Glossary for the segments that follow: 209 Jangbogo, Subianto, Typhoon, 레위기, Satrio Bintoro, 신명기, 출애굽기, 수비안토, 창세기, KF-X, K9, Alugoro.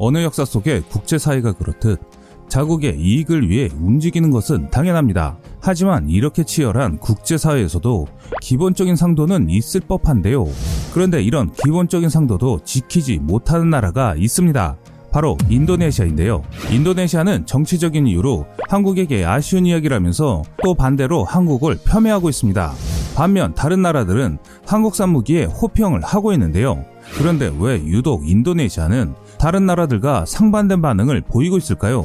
어느 역사 속에 국제사회가 그렇듯 자국의 이익을 위해 움직이는 것은 당연합니다. 하지만 이렇게 치열한 국제사회에서도 기본적인 상도는 있을 법한데요. 그런데 이런 기본적인 상도도 지키지 못하는 나라가 있습니다. 바로 인도네시아인데요. 인도네시아는 정치적인 이유로 한국에게 아쉬운 이야기라면서 또 반대로 한국을 폄훼하고 있습니다. 반면 다른 나라들은 한국산 무기에 호평을 하고 있는데요. 그런데 왜 유독 인도네시아는 다른 나라들과 상반된 반응을 보이고 있을까요?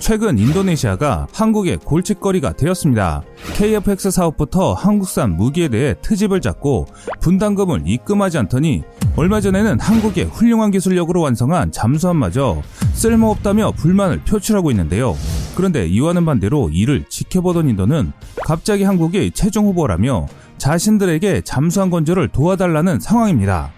최근 인도네시아가 한국의 골칫거리가 되었습니다. KF-X 사업부터 한국산 무기에 대해 트집을 잡고 분담금을 입금하지 않더니 얼마 전에는 한국의 훌륭한 기술력으로 완성한 잠수함마저 쓸모없다며 불만을 표출하고 있는데요. 그런데 이와는 반대로 이를 지켜보던 인도는 갑자기 한국이 최종 후보라며 자신들에게 잠수함 건조를 도와달라는 상황입니다.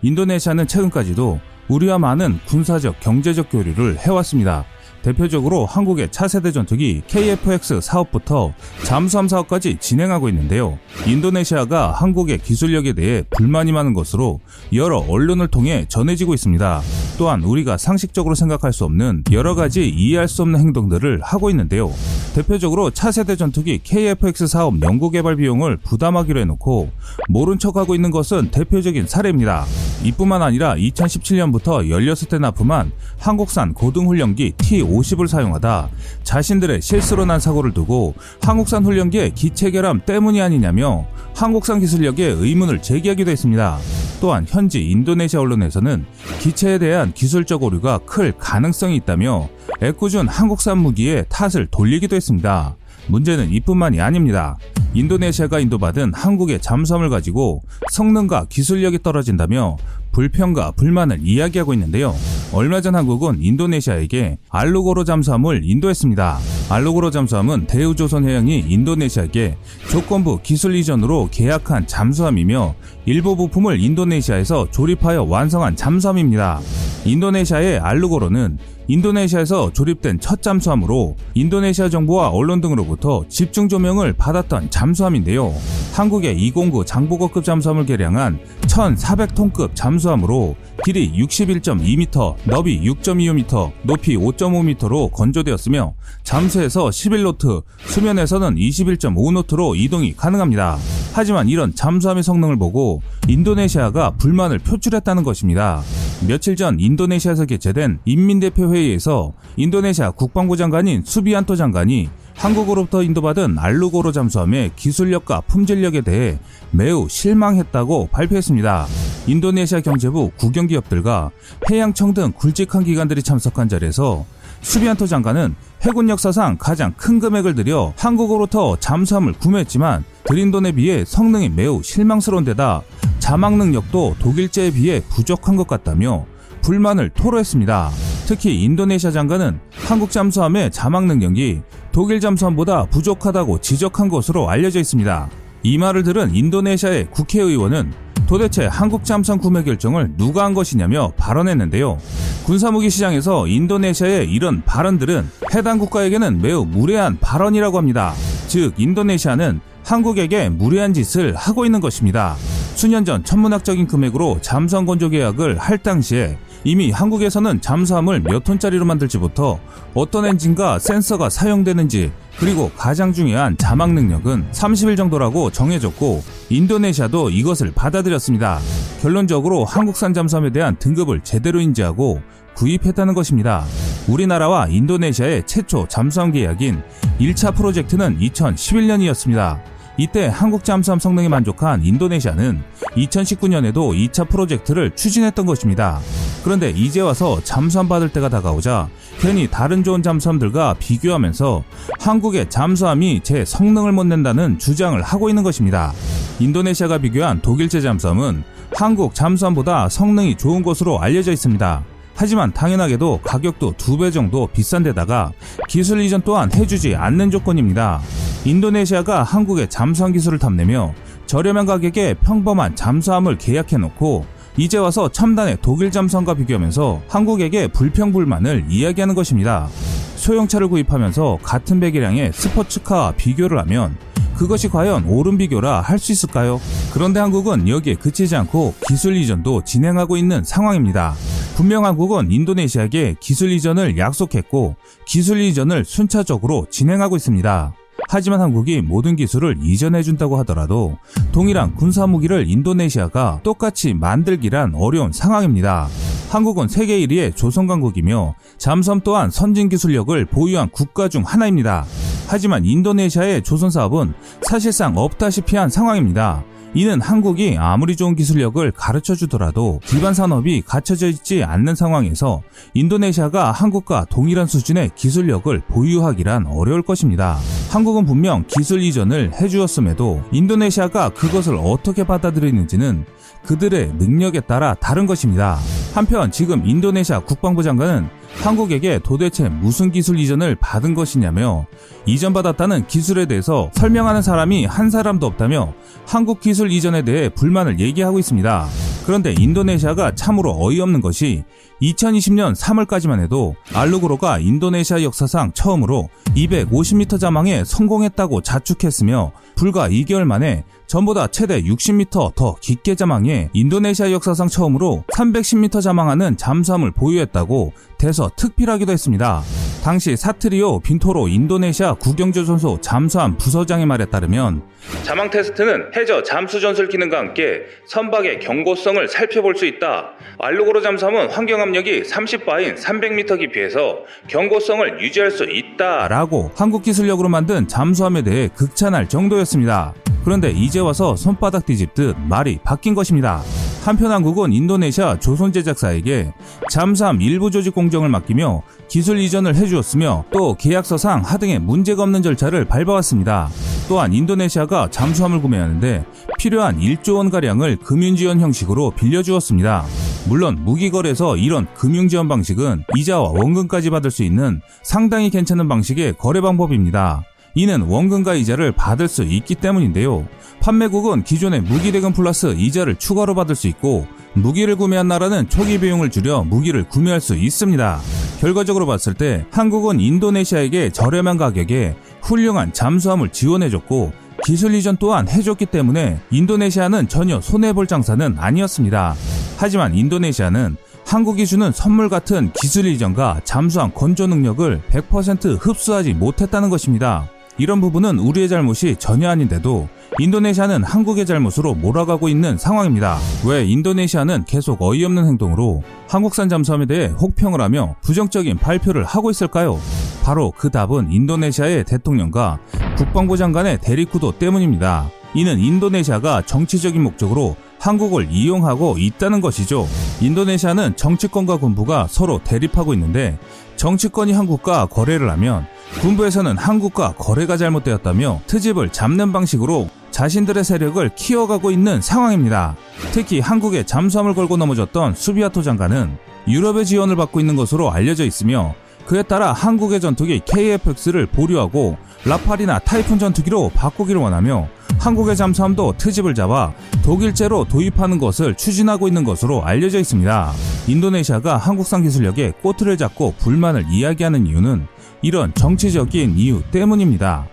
인도네시아는 최근까지도 우리와 많은 군사적, 경제적 교류를 해왔습니다. 대표적으로 한국의 차세대 전투기 KF-X 사업부터 잠수함 사업까지 진행하고 있는데요. 인도네시아가 한국의 기술력에 대해 불만이 많은 것으로 여러 언론을 통해 전해지고 있습니다. 또한 우리가 상식적으로 생각할 수 없는 여러 가지 이해할 수 없는 행동들을 하고 있는데요. 대표적으로 차세대 전투기 KF-X 사업 연구개발 비용을 부담하기로 해놓고 모른 척하고 있는 것은 대표적인 사례입니다. 이뿐만 아니라 2017년부터 16대 납품한 한국산 고등훈련기 T-50을 사용하다 자신들의 실수로 난 사고를 두고 한국산 훈련기의 기체 결함 때문이 아니냐며 한국산 기술력에 의문을 제기하기도 했습니다. 또한 현지 인도네시아 언론에서는 기체에 대한 기술적 오류가 클 가능성이 있다며 애꿎은 한국산 무기에 탓을 돌리기도 했습니다. 문제는 이뿐만이 아닙니다. 인도네시아가 인도받은 한국의 잠수함을 가지고 성능과 기술력이 떨어진다며 불평과 불만을 이야기하고 있는데요. 얼마 전 한국은 인도네시아에게 알루고로 잠수함을 인도했습니다. 알루고로 잠수함은 대우조선해양이 인도네시아에게 조건부 기술 이전으로 계약한 잠수함이며 일부 부품을 인도네시아에서 조립하여 완성한 잠수함입니다. 인도네시아의 알루고로는 인도네시아에서 조립된 첫 잠수함으로 인도네시아 정부와 언론 등으로부터 집중 조명을 받았던 잠수함인데요. 한국의 209 장보고급 잠수함을 개량한 1,400톤급 잠수함으로 길이 61.2m, 너비 6.25m, 높이 5.5m로 건조되었으며 잠수에서 11노트, 수면에서는 21.5노트로 이동이 가능합니다. 하지만 이런 잠수함의 성능을 보고 인도네시아가 불만을 표출했다는 것입니다. 며칠 전 인도네시아에서 개최된 인민대표회의에서 인도네시아 국방부 장관인 수비안토 장관이 한국으로부터 인도받은 알루고로 잠수함의 기술력과 품질력에 대해 매우 실망했다고 발표했습니다. 인도네시아 경제부 국영기업들과 해양청 등 굵직한 기관들이 참석한 자리에서 수비안토 장관은 해군 역사상 가장 큰 금액을 들여 한국으로부터 잠수함을 구매했지만 들인 돈에 비해 성능이 매우 실망스러운 데다 자막 능력도 독일제에 비해 부족한 것 같다며 불만을 토로했습니다. 특히 인도네시아 장관은 한국 잠수함의 자막 능력이 독일 잠수함보다 부족하다고 지적한 것으로 알려져 있습니다. 이 말을 들은 인도네시아의 국회의원은 도대체 한국 잠수함 구매 결정을 누가 한 것이냐며 발언했는데요. 군사무기 시장에서 인도네시아의 이런 발언들은 해당 국가에게는 매우 무례한 발언이라고 합니다. 즉, 인도네시아는 한국에게 무례한 짓을 하고 있는 것입니다. 수년 전 천문학적인 금액으로 잠수함 건조 계약을 할 당시에 이미 한국에서는 잠수함을 몇 톤짜리로 만들지부터 어떤 엔진과 센서가 사용되는지 그리고 가장 중요한 자막 능력은 30일 정도라고 정해졌고 인도네시아도 이것을 받아들였습니다. 결론적으로 한국산 잠수함에 대한 등급을 제대로 인지하고 구입했다는 것입니다. 우리나라와 인도네시아의 최초 잠수함 계약인 1차 프로젝트는 2011년이었습니다. 이때 한국 잠수함 성능에 만족한 인도네시아는 2019년에도 2차 프로젝트를 추진했던 것입니다. 그런데 이제 와서 잠수함 받을 때가 다가오자 괜히 다른 좋은 잠수함들과 비교하면서 한국의 잠수함이 제 성능을 못 낸다는 주장을 하고 있는 것입니다. 인도네시아가 비교한 독일제 잠수함은 한국 잠수함보다 성능이 좋은 것으로 알려져 있습니다. 하지만 당연하게도 가격도 2배 정도 비싼 데다가 기술 이전 또한 해주지 않는 조건입니다. 인도네시아가 한국의 잠수함 기술을 탐내며 저렴한 가격에 평범한 잠수함을 계약해놓고 이제 와서 첨단의 독일 잠수함과 비교하면서 한국에게 불평불만을 이야기하는 것입니다. 소형차를 구입하면서 같은 배기량의 스포츠카와 비교를 하면 그것이 과연 옳은 비교라 할 수 있을까요? 그런데 한국은 여기에 그치지 않고 기술 이전도 진행하고 있는 상황입니다. 분명 한국은 인도네시아에게 기술 이전을 약속했고 기술 이전을 순차적으로 진행하고 있습니다. 하지만 한국이 모든 기술을 이전해준다고 하더라도 동일한 군사무기를 인도네시아가 똑같이 만들기란 어려운 상황입니다. 한국은 세계 1위의 조선강국이며 잠수함 또한 선진 기술력을 보유한 국가 중 하나입니다. 하지만 인도네시아의 조선사업은 사실상 없다시피 한 상황입니다. 이는 한국이 아무리 좋은 기술력을 가르쳐주더라도 기반 산업이 갖춰져 있지 않는 상황에서 인도네시아가 한국과 동일한 수준의 기술력을 보유하기란 어려울 것입니다. 한국은 분명 기술 이전을 해주었음에도 인도네시아가 그것을 어떻게 받아들이는지는 그들의 능력에 따라 다른 것입니다. 한편 지금 인도네시아 국방부 장관은 한국에게 도대체 무슨 기술 이전을 받은 것이냐며 이전받았다는 기술에 대해서 설명하는 사람이 한 사람도 없다며 한국 기술 이전에 대해 불만을 얘기하고 있습니다. 그런데 인도네시아가 참으로 어이없는 것이 2020년 3월까지만 해도 알루고로가 인도네시아 역사상 처음으로 250m 자망에 성공했다고 자축했으며 불과 2개월 만에 전보다 최대 60m 더 깊게 자망해 인도네시아 역사상 처음으로 310m 자망하는 잠수함을 보유했다고 대서특필하기도 했습니다. 당시 사트리오 빈토로 인도네시아 국영조선소 잠수함 부서장의 말에 따르면 자망 테스트는 해저 잠수 전술 기능과 함께 선박의 경고성을 살펴볼 수 있다. 알루고로 잠수함은 환경압력이 30바인 300m 깊이에서 경고성을 유지할 수 있다. 라고 한국 기술력으로 만든 잠수함에 대해 극찬할 정도였습니다. 그런데 이제 와서 손바닥 뒤집듯 말이 바뀐 것입니다. 한편 한국은 인도네시아 조선제작사에게 잠수함 일부 조직 공정을 맡기며 기술 이전을 해주었으며 또 계약서상 하등의 문제가 없는 절차를 밟아왔습니다. 또한 인도네시아가 잠수함을 구매하는데 필요한 1조 원가량을 금융지원 형식으로 빌려주었습니다. 물론 무기거래에서 이런 금융지원 방식은 이자와 원금까지 받을 수 있는 상당히 괜찮은 방식의 거래 방법입니다. 이는 원금과 이자를 받을 수 있기 때문인데요. 판매국은 기존의 무기 대금 플러스 이자를 추가로 받을 수 있고 무기를 구매한 나라는 초기 비용을 줄여 무기를 구매할 수 있습니다. 결과적으로 봤을 때 한국은 인도네시아에게 저렴한 가격에 훌륭한 잠수함을 지원해줬고 기술 이전 또한 해줬기 때문에 인도네시아는 전혀 손해볼 장사는 아니었습니다. 하지만 인도네시아는 한국이 주는 선물 같은 기술 이전과 잠수함 건조 능력을 100% 흡수하지 못했다는 것입니다. 이런 부분은 우리의 잘못이 전혀 아닌데도 인도네시아는 한국의 잘못으로 몰아가고 있는 상황입니다. 왜 인도네시아는 계속 어이없는 행동으로 한국산 잠수함에 대해 혹평을 하며 부정적인 발표를 하고 있을까요? 바로 그 답은 인도네시아의 대통령과 국방부 장관의 대립구도 때문입니다. 이는 인도네시아가 정치적인 목적으로 한국을 이용하고 있다는 것이죠. 인도네시아는 정치권과 군부가 서로 대립하고 있는데 정치권이 한국과 거래를 하면 군부에서는 한국과 거래가 잘못되었다며 트집을 잡는 방식으로 자신들의 세력을 키워가고 있는 상황입니다. 특히 한국에 잠수함을 걸고 넘어졌던 수비아토 장관은 유럽의 지원을 받고 있는 것으로 알려져 있으며 그에 따라 한국의 전투기 KF-X를 보류하고 라팔이나 타이푼 전투기로 바꾸기를 원하며 한국의 잠수함도 트집을 잡아 독일제로 도입하는 것을 추진하고 있는 것으로 알려져 있습니다. 인도네시아가 한국산 기술력에 꼬투리를 잡고 불만을 이야기하는 이유는 이런 정치적인 이유 때문입니다.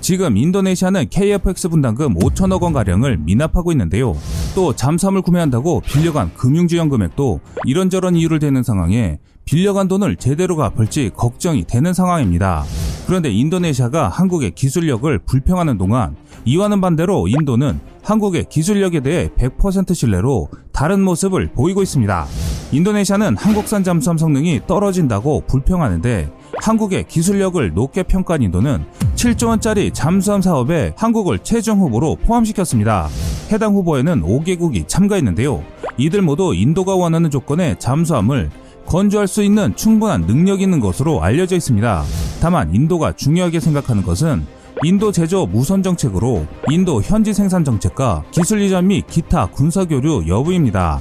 지금 인도네시아는 KF-X 분담금 5천억 원가량을 미납하고 있는데요. 또 잠수함을 구매한다고 빌려간 금융지원 금액도 이런저런 이유를 대는 상황에 빌려간 돈을 제대로 갚을지 걱정이 되는 상황입니다. 그런데 인도네시아가 한국의 기술력을 불평하는 동안 이와는 반대로 인도는 한국의 기술력에 대해 100% 신뢰로 다른 모습을 보이고 있습니다. 인도네시아는 한국산 잠수함 성능이 떨어진다고 불평하는데 한국의 기술력을 높게 평가한 인도는 7조 원짜리 잠수함 사업에 한국을 최종 후보로 포함시켰습니다. 해당 후보에는 5개국이 참가했는데요. 이들 모두 인도가 원하는 조건의 잠수함을 건조할 수 있는 충분한 능력이 있는 것으로 알려져 있습니다. 다만 인도가 중요하게 생각하는 것은 인도 제조 무선 정책으로 인도 현지 생산 정책과 기술 이전 및 기타 군사교류 여부입니다.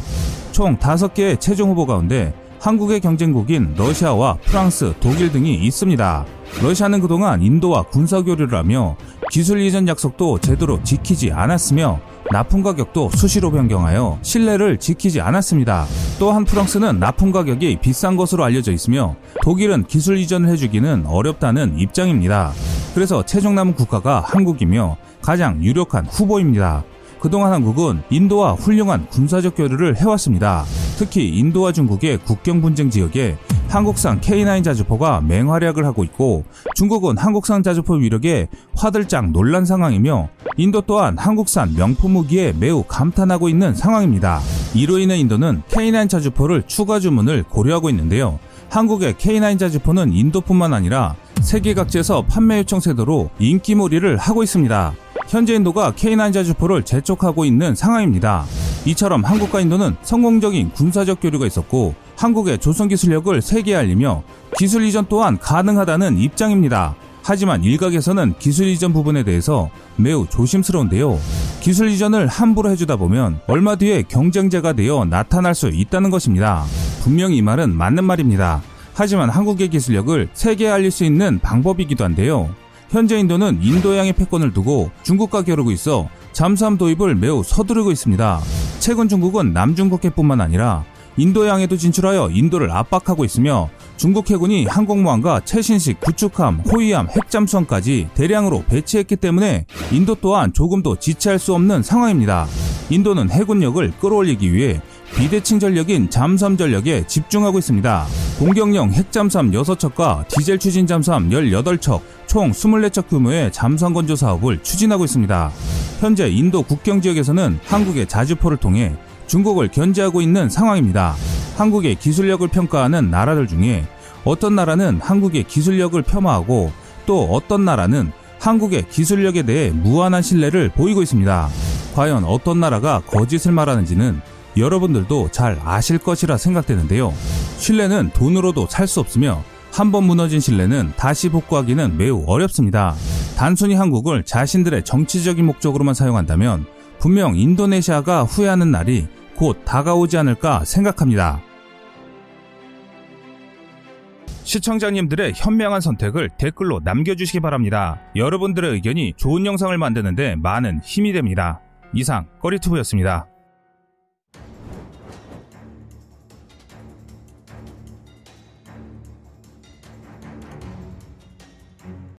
총 5개의 최종 후보 가운데 한국의 경쟁국인 러시아와 프랑스, 독일 등이 있습니다. 러시아는 그동안 인도와 군사교류를 하며 기술 이전 약속도 제대로 지키지 않았으며 납품 가격도 수시로 변경하여 신뢰를 지키지 않았습니다. 또한 프랑스는 납품 가격이 비싼 것으로 알려져 있으며 독일은 기술 이전을 해주기는 어렵다는 입장입니다. 그래서 최종 남은 국가가 한국이며 가장 유력한 후보입니다. 그동안 한국은 인도와 훌륭한 군사적 교류를 해왔습니다. 특히 인도와 중국의 국경 분쟁 지역에 한국산 K9 자주포가 맹활약을 하고 있고, 중국은 한국산 자주포 위력에 화들짝 놀란 상황이며, 인도 또한 한국산 명품 무기에 매우 감탄하고 있는 상황입니다. 이로 인해 인도는 K9 자주포를 추가 주문을 고려하고 있는데요. 한국의 K9 자주포는 인도뿐만 아니라 세계 각지에서 판매 요청 세도로 인기몰이를 하고 있습니다. 현재 인도가 K9 자주포를 재촉하고 있는 상황입니다. 이처럼 한국과 인도는 성공적인 군사적 교류가 있었고, 한국의 조선기술력을 세계에 알리며 기술 이전 또한 가능하다는 입장입니다. 하지만 일각에서는 기술 이전 부분에 대해서 매우 조심스러운데요. 기술 이전을 함부로 해주다 보면 얼마 뒤에 경쟁자가 되어 나타날 수 있다는 것입니다. 분명히 이 말은 맞는 말입니다. 하지만 한국의 기술력을 세계에 알릴 수 있는 방법이기도 한데요. 현재 인도는 인도양의 패권을 두고 중국과 겨루고 있어 잠수함 도입을 매우 서두르고 있습니다. 최근 중국은 남중국해뿐만 아니라 인도양에도 진출하여 인도를 압박하고 있으며, 중국 해군이 항공모함과 최신식 구축함, 호위함, 핵잠수함까지 대량으로 배치했기 때문에 인도 또한 조금도 지체할 수 없는 상황입니다. 인도는 해군력을 끌어올리기 위해 비대칭 전력인 잠수함 전력에 집중하고 있습니다. 공격용 핵잠수함 6척과 디젤 추진 잠수함 18척, 총 24척 규모의 잠수함 건조 사업을 추진하고 있습니다. 현재 인도 국경 지역에서는 한국의 자주포를 통해 중국을 견제하고 있는 상황입니다. 한국의 기술력을 평가하는 나라들 중에 어떤 나라는 한국의 기술력을 폄하하고, 또 어떤 나라는 한국의 기술력에 대해 무한한 신뢰를 보이고 있습니다. 과연 어떤 나라가 거짓을 말하는지는 여러분들도 잘 아실 것이라 생각되는데요. 신뢰는 돈으로도 살 수 없으며, 한번 무너진 신뢰는 다시 복구하기는 매우 어렵습니다. 단순히 한국을 자신들의 정치적인 목적으로만 사용한다면 분명 인도네시아가 후회하는 날이 곧 다가오지 않을까 생각합니다. 시청자님들의 현명한 선택을 댓글로 남겨주시기 바랍니다. 여러분들의 의견이 좋은 영상을 만드는데 많은 힘이 됩니다. 이상, 꺼리튜브였습니다.